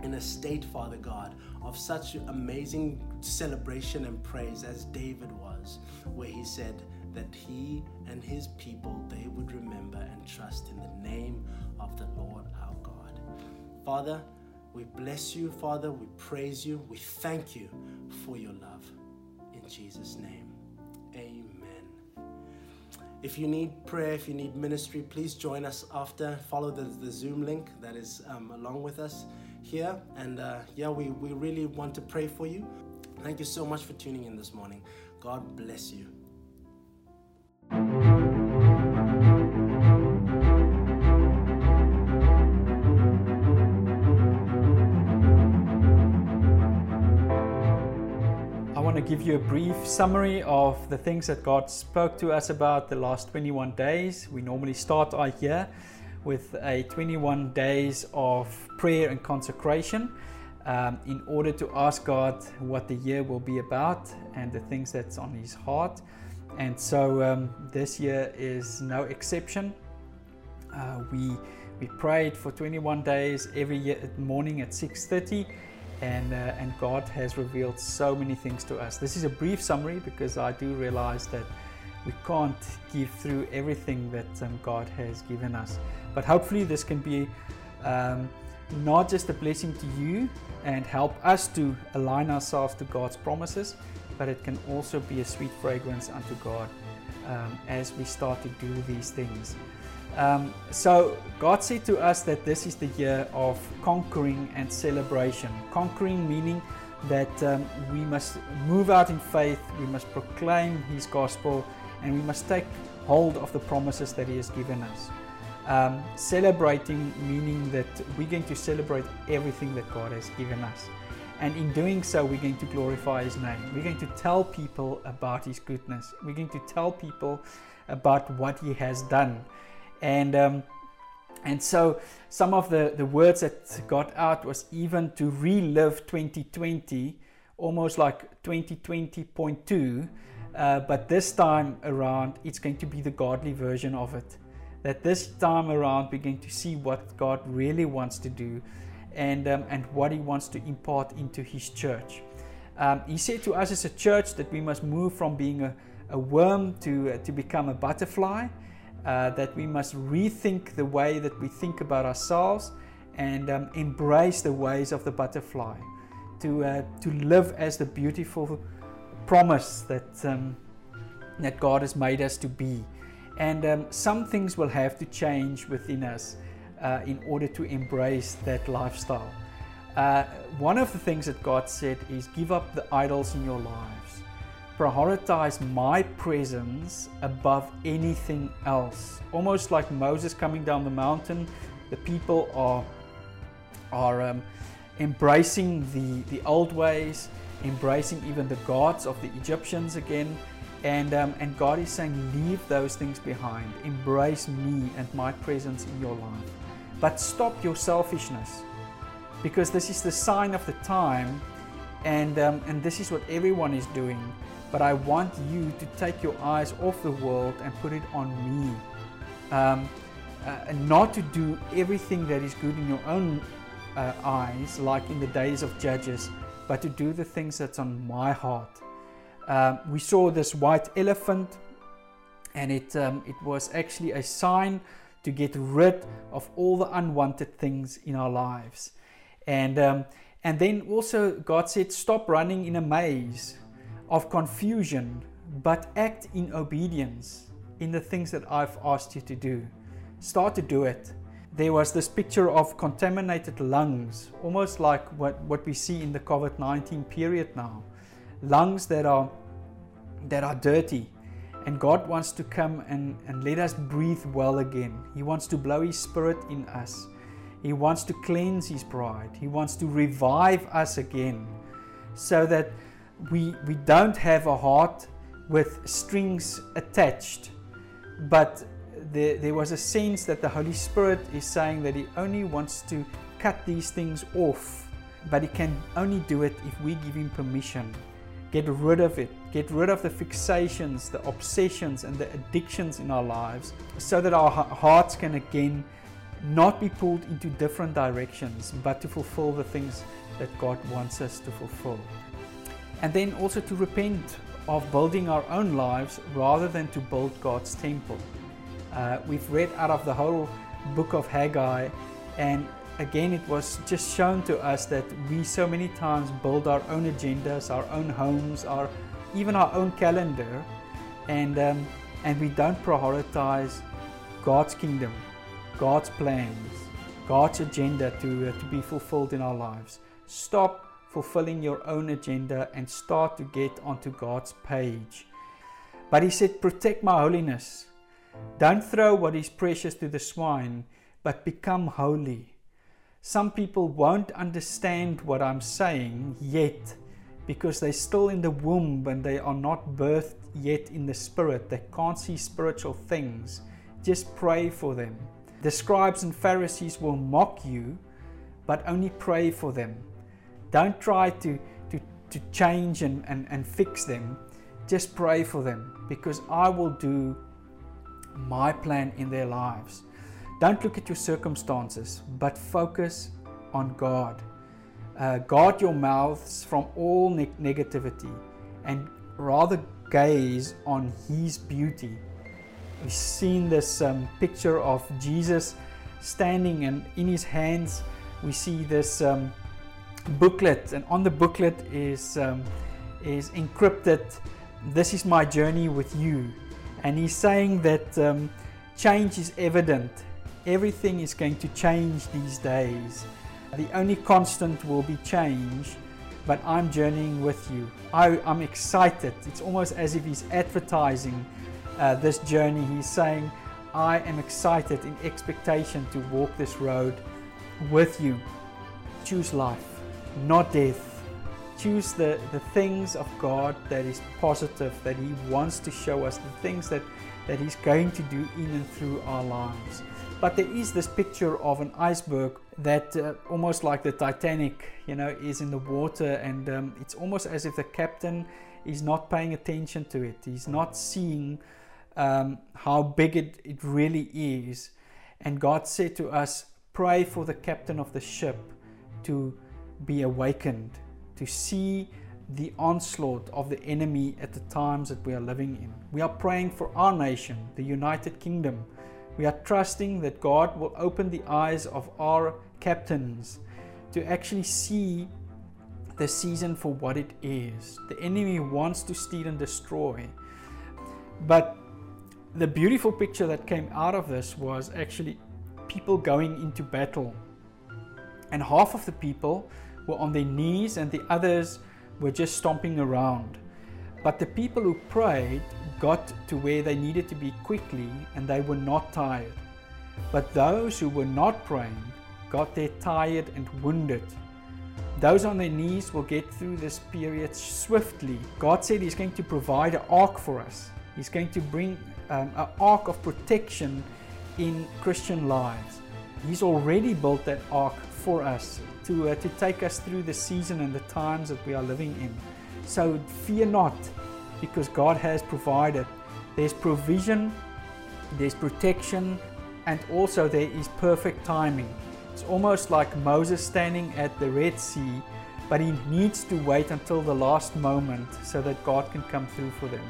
in a state, Father God, of such amazing celebration and praise as David was, where he said that he and his people, they would remember and trust in the name of the Lord our God. Father, we bless you, Father, we praise you, we thank you for your love. In Jesus' name, amen. If you need prayer, if you need ministry, please join us after. Follow the, the Zoom link that is um, along with us here. And uh, yeah, we, we really want to pray for you. Thank you so much for tuning in this morning. God bless you. Give you a brief summary of the things that God spoke to us about the last twenty-one days. We normally start our year with a twenty-one days of prayer and consecration um, in order to ask God what the year will be about and the things that's on His heart. And so um, this year is no exception. Uh, we we prayed for twenty-one days every year at morning at six thirty. And, uh, and God has revealed so many things to us. This is a brief summary, because I do realize that we can't give through everything that um, God has given us. But hopefully this can be um, not just a blessing to you and help us to align ourselves to God's promises, but it can also be a sweet fragrance unto God um, as we start to do these things. Um, so God said to us that this is the year of conquering and celebration. Conquering meaning that um, we must move out in faith, we must proclaim His gospel, and we must take hold of the promises that He has given us. Um, celebrating meaning that we're going to celebrate everything that God has given us. And in doing so, we're going to glorify His name. We're going to tell people about His goodness. We're going to tell people about what He has done. And um, and so some of the, the words that got out was even to relive twenty twenty, almost like twenty twenty point two, uh, but this time around, it's going to be the godly version of it. That this time around, we're going to see what God really wants to do and um, and what He wants to impart into His church. Um, he said to us as a church that we must move from being a, a worm to, uh, to become a butterfly. Uh, that we must rethink the way that we think about ourselves and um, embrace the ways of the butterfly, to uh, to live as the beautiful promise that um, that God has made us to be. And um, some things will have to change within us uh, in order to embrace that lifestyle. Uh, one of the things that God said is give up the idols in your lives. Prioritize my presence above anything else. Almost like Moses coming down the mountain, the people are are um, embracing the the old ways, embracing even the gods of the Egyptians again, and um, and God is saying, leave those things behind. Embrace me and my presence in your life, but stop your selfishness, because this is the sign of the time, and um, and this is what everyone is doing. But I want you to take your eyes off the world and put it on me. Um, uh, and not to do everything that is good in your own uh, eyes, like in the days of Judges, but to do the things that's on my heart. Um, we saw this white elephant, and it, um, it was actually a sign to get rid of all the unwanted things in our lives. And, um, and then also God said, stop running in a maze of confusion, but act in obedience in the things that I've asked you to do. Start to do it. There was this picture of contaminated lungs, almost like what, what we see in the COVID nineteen period now. Lungs that are that are dirty, and God wants to come and, and let us breathe well again. He wants to blow His Spirit in us. He wants to cleanse His bride. He wants to revive us again, so that We, we don't have a heart with strings attached, but there, there was a sense that the Holy Spirit is saying that He only wants to cut these things off, but He can only do it if we give Him permission. Get rid of it. Get rid of the fixations, the obsessions, and the addictions in our lives, so that our hearts can again not be pulled into different directions, but to fulfill the things that God wants us to fulfill. And then also to repent of building our own lives rather than to build God's temple. Uh, we've read out of the whole book of Haggai, and again it was just shown to us that we so many times build our own agendas, our own homes, our even our own calendar, and um, and we don't prioritize God's kingdom, God's plans, God's agenda to uh, to be fulfilled in our lives. Stop fulfilling your own agenda and start to get onto God's page. But He said, protect my holiness. Don't throw what is precious to the swine, but become holy. Some people won't understand what I'm saying yet, because they're still in the womb and they are not birthed yet in the Spirit. They can't see spiritual things. Just pray for them. The scribes and Pharisees will mock you, but only pray for them. Don't try to, to, to change and, and, and fix them. Just pray for them, because I will do my plan in their lives. Don't look at your circumstances, but focus on God. Uh, guard your mouths from all ne- negativity and rather gaze on His beauty. We've seen this um, picture of Jesus standing, and in His hands we see this Um, booklet, and on the booklet is um, is encrypted, this is my journey with you. And He's saying that um, change is evident. Everything is going to change these days. The only constant will be change, but I'm journeying with you. I, I'm excited. It's almost as if he's advertising uh, this journey. He's saying, I am excited in expectation to walk this road with you. Choose life, not death. Choose the, the things of God that is positive, that He wants to show us, the things that, that He's going to do in and through our lives. But there is this picture of an iceberg that uh, almost like the Titanic, you know, is in the water, and um, it's almost as if the captain is not paying attention to it. He's not seeing um, how big it, it really is. And God said to us, pray for the captain of the ship to be awakened, to see the onslaught of the enemy at the times that we are living in. We are praying for our nation, the United Kingdom. We are trusting that God will open the eyes of our captains to actually see the season for what it is. The enemy wants to steal and destroy. But the beautiful picture that came out of this was actually people going into battle. And half of the people were on their knees and the others were just stomping around. But the people who prayed got to where they needed to be quickly and they were not tired. But those who were not praying got there tired and wounded. Those on their knees will get through this period swiftly. God said He's going to provide an ark for us. He's going to bring um, an ark of protection in Christian lives. He's already built that ark for us to, uh, to take us through the season and the times that we are living in. So fear not, because God has provided. There's provision, there's protection, and also there is perfect timing. It's almost like Moses standing at the Red Sea, but he needs to wait until the last moment so that God can come through for them.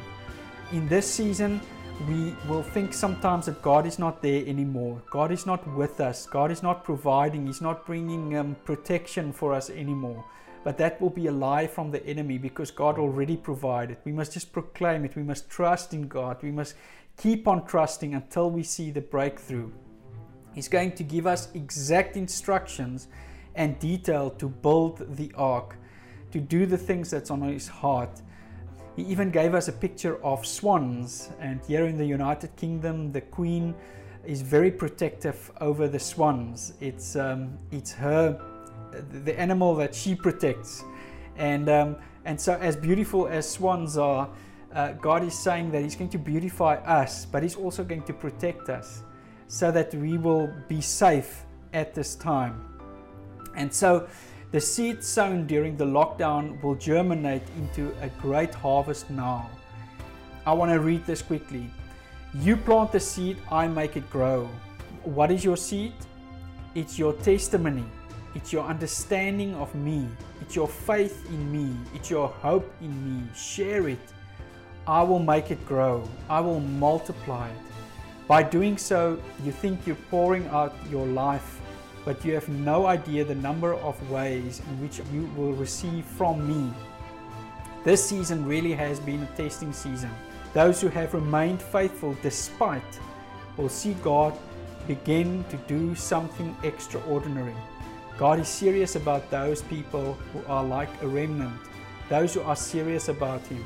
In this season, we will think sometimes that God is not there anymore. God is not with us. God is not providing. He's not bringing um, protection for us anymore. But that will be a lie from the enemy, because God already provided. We must just proclaim it. We must trust in God. We must keep on trusting until we see the breakthrough. He's going to give us exact instructions and detail to build the ark, to do the things that's on His heart. He even gave us a picture of swans, and here in the United Kingdom, the Queen is very protective over the swans. It's um, it's her, the animal that she protects, and um, and so as beautiful as swans are, uh, God is saying that He's going to beautify us, but He's also going to protect us, so that we will be safe at this time. And so, the seed sown during the lockdown will germinate into a great harvest now. I want to read this quickly. You plant the seed, I make it grow. What is your seed? It's your testimony. It's your understanding of me. It's your faith in me. It's your hope in me. Share it. I will make it grow. I will multiply it. By doing so, you think you're pouring out your life, but you have no idea the number of ways in which you will receive from me. This season really has been a testing season. Those who have remained faithful despite will see God begin to do something extraordinary. God is serious about those people who are like a remnant, those who are serious about Him.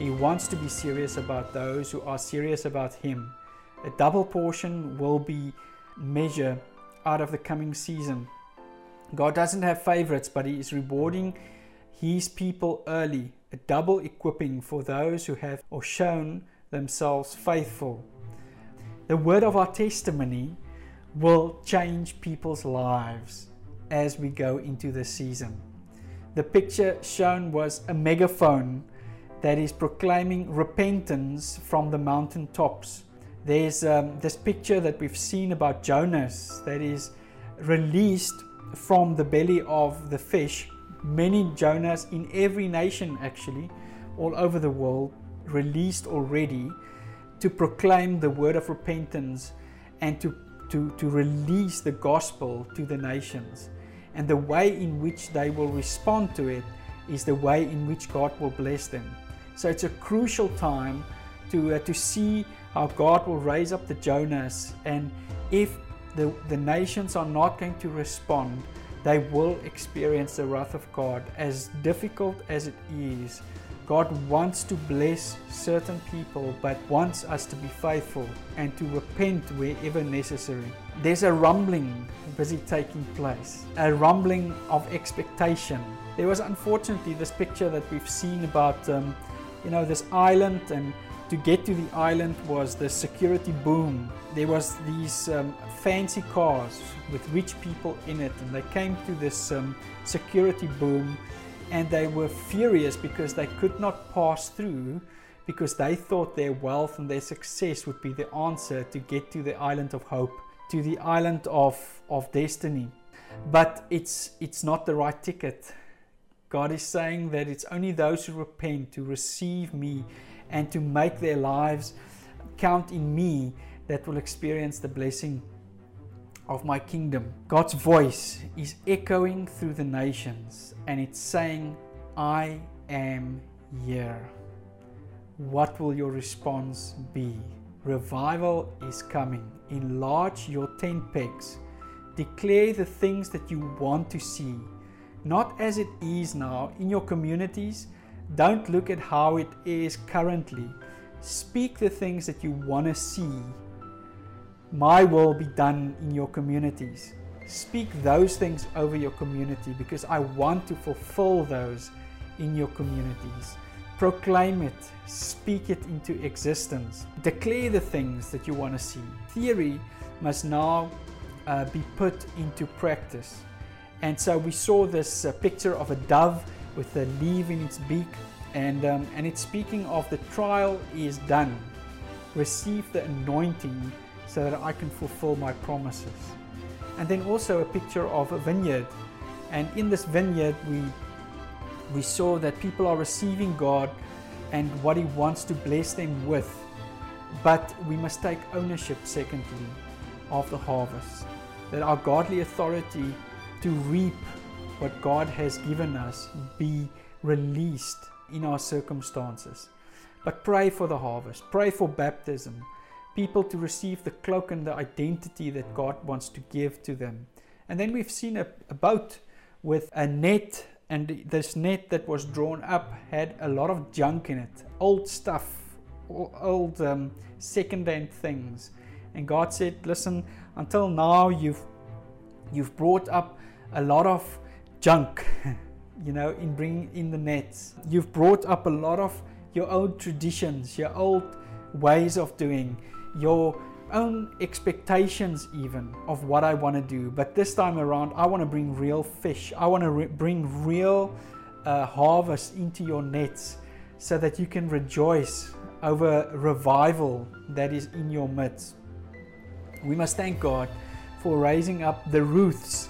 He wants to be serious about those who are serious about Him. A double portion will be measured out of the coming season. God doesn't have favorites, but He is rewarding His people early, a double equipping for those who have or shown themselves faithful. The word of our testimony will change people's lives as we go into this season. The picture shown was a megaphone that is proclaiming repentance from the mountaintops. There's um, this picture that we've seen about Jonas that is released from the belly of the fish. Many Jonas in every nation, actually, all over the world, released already to proclaim the word of repentance and to, to, to release the gospel to the nations. And the way in which they will respond to it is the way in which God will bless them. So it's a crucial time to, uh, to see how God will raise up the Jonas. And if the, the nations are not going to respond, they will experience the wrath of God. As difficult as it is, God wants to bless certain people, but wants us to be faithful and to repent wherever necessary. There's a rumbling busy taking place, a rumbling of expectation. There was unfortunately this picture that we've seen about um, you know, this island, and to get to the island was the security boom. There was these um, fancy cars with rich people in it, and they came to this um, security boom, and they were furious because they could not pass through, because they thought their wealth and their success would be the answer to get to the island of hope, to the island of, of destiny. But it's, it's not the right ticket. God is saying that it's only those who repent, to receive me, and to make their lives count in me, that will experience the blessing of my kingdom. God's voice is echoing through the nations, and it's saying, I am here. What will your response be? Revival is coming. Enlarge your tent pegs. Declare the things that you want to see. Not as it is now in your communities. Don't look at how it is currently. Speak the things that you want to see. My will be done in your communities. Speak those things over your community, because I want to fulfill those in your communities. Proclaim it. Speak it into existence. Declare the things that you want to see. Theory must now uh, be put into practice. And so we saw this uh, picture of a dove with a leaf in its beak, and, um, and it's speaking of the trial is done. Receive the anointing so that I can fulfill my promises. And then also a picture of a vineyard. And in this vineyard, we, we saw that people are receiving God and what He wants to bless them with. But we must take ownership, secondly, of the harvest, that our godly authority to reap what God has given us be released in our circumstances. But pray for the harvest. Pray for baptism. People to receive the cloak and the identity that God wants to give to them. And then we've seen a, a boat with a net, and this net that was drawn up had a lot of junk in it. Old stuff, old um, second-hand things. And God said, listen, until now you've you've brought up a lot of junk, you know, in bringing in the nets. You've brought up a lot of your old traditions, your old ways of doing, your own expectations even of what I want to do. But this time around, I want to bring real fish. I want to re- bring real uh, harvest into your nets, so that you can rejoice over revival that is in your midst. We must thank God for raising up the Ruths,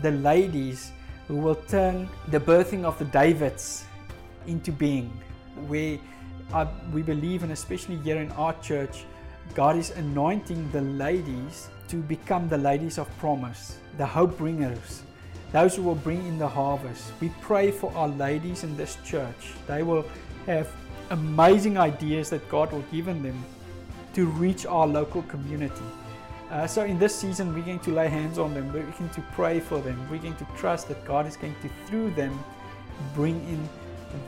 the ladies who will turn the birthing of the Davids into being. Where I, we believe, and especially here in our church, God is anointing the ladies to become the ladies of promise, the hope bringers, those who will bring in the harvest. We pray for our ladies in this church. They will have amazing ideas that God will give in them to reach our local community. Uh, so in this season, we're going to lay hands on them, we're going to pray for them, we're going to trust that God is going to, through them, bring in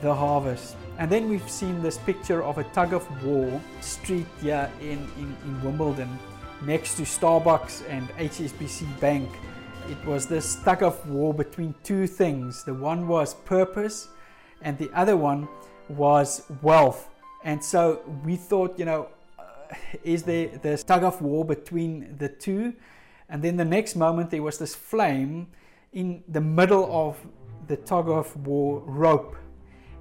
the harvest. And then we've seen this picture of a tug-of-war street here in, in, in Wimbledon, next to Starbucks and H S B C Bank. It was this tug-of-war between two things. The one was purpose, and the other one was wealth. And so we thought, you know, is there this tug of war between the two? And then the next moment there was this flame in the middle of the tug of war rope,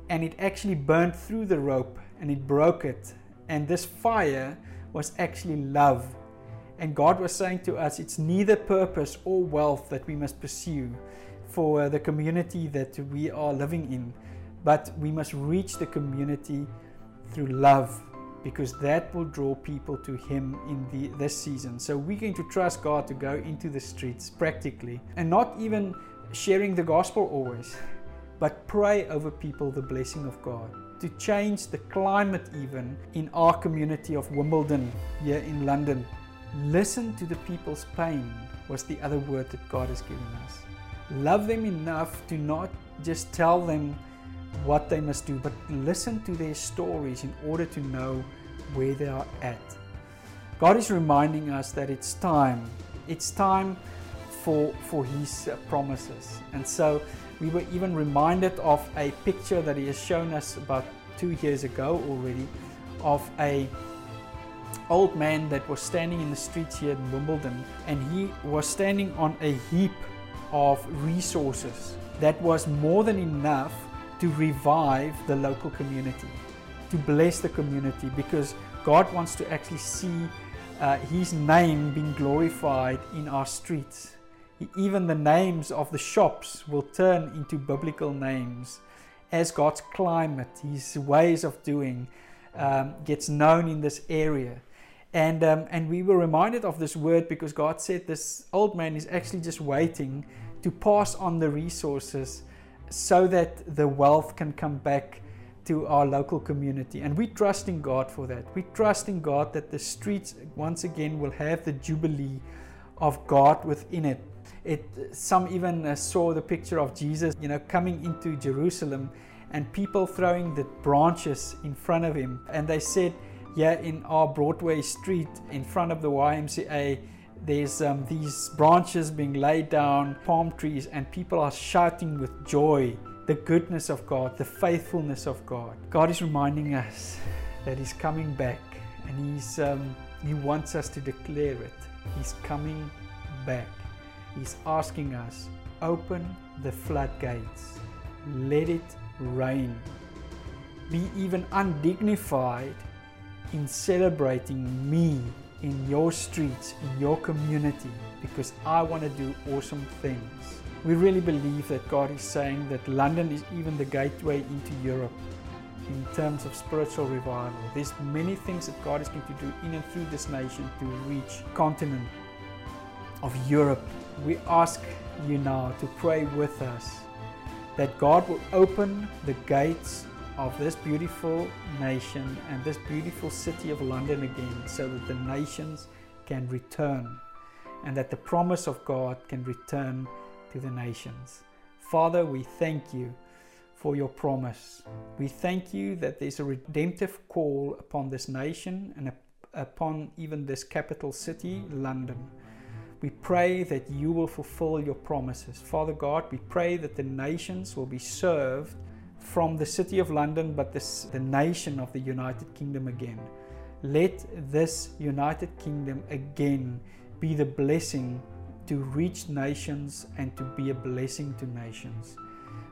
and it actually burned through the rope and it broke it. And this fire was actually love. And God was saying to us, it's neither purpose or wealth that we must pursue for the community that we are living in, but we must reach the community through love, because that will draw people to Him in the, this season. So we're going to trust God to go into the streets practically, and not even sharing the gospel always, but pray over people the blessing of God. to change the climate even in our community of Wimbledon here in London. Listen to the people's pain was the other word that God has given us. Love them enough to not just tell them what they must do, but listen to their stories in order to know where they are at. God is reminding us that it's time. It's time for, for His promises. And so we were even reminded of a picture that He has shown us about two years ago already of a old man that was standing in the streets here in Wimbledon, and he was standing on a heap of resources that was more than enough to revive the local community, to bless the community, because God wants to actually see uh, His name being glorified in our streets. Even the names of the shops will turn into biblical names as God's climate, His ways of doing um, gets known in this area. And, um, and we were reminded of this word because God said this old man is actually just waiting to pass on the resources so that the wealth can come back to our local community. And we trust in God for that. We trust in God that the streets once again will have the jubilee of God within it. It some even saw the picture of Jesus, you know, coming into Jerusalem and people throwing the branches in front of Him. And they said, yeah, in our Broadway street in front of the Y M C A, there's um, these branches being laid down, palm trees, and people are shouting with joy the goodness of God, the faithfulness of God. God is reminding us that He's coming back, and He's um, He wants us to declare it. He's coming back. He's asking us, open the floodgates. Let it rain. Be even undignified in celebrating me in your streets, in your community, because I want to do awesome things. We really believe that God is saying that London is even the gateway into Europe in terms of spiritual revival. There's many things that God is going to do in and through this nation to reach the continent of Europe. We ask you now to pray with us that God will open the gates of this beautiful nation and this beautiful city of London again, so that the nations can return and that the promise of God can return to the nations. Father, we thank you for your promise. We thank you that there's a redemptive call upon this nation and upon even this capital city, London. We pray that you will fulfill your promises. Father God, we pray that the nations will be served from the city of London, but this, the nation of the United Kingdom again. Let this United Kingdom again be the blessing to reach nations and to be a blessing to nations.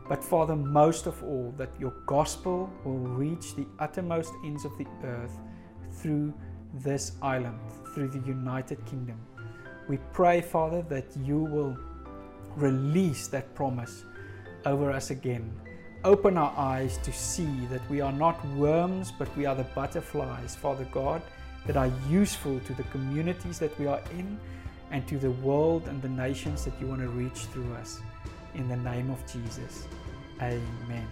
But Father, most of all, that your gospel will reach the uttermost ends of the earth through this island, through the United Kingdom. We pray, Father, that you will release that promise over us again. Open our eyes to see that we are not worms, but we are the butterflies, Father God, that are useful to the communities that we are in and to the world and the nations that you want to reach through us. In the name of Jesus, amen.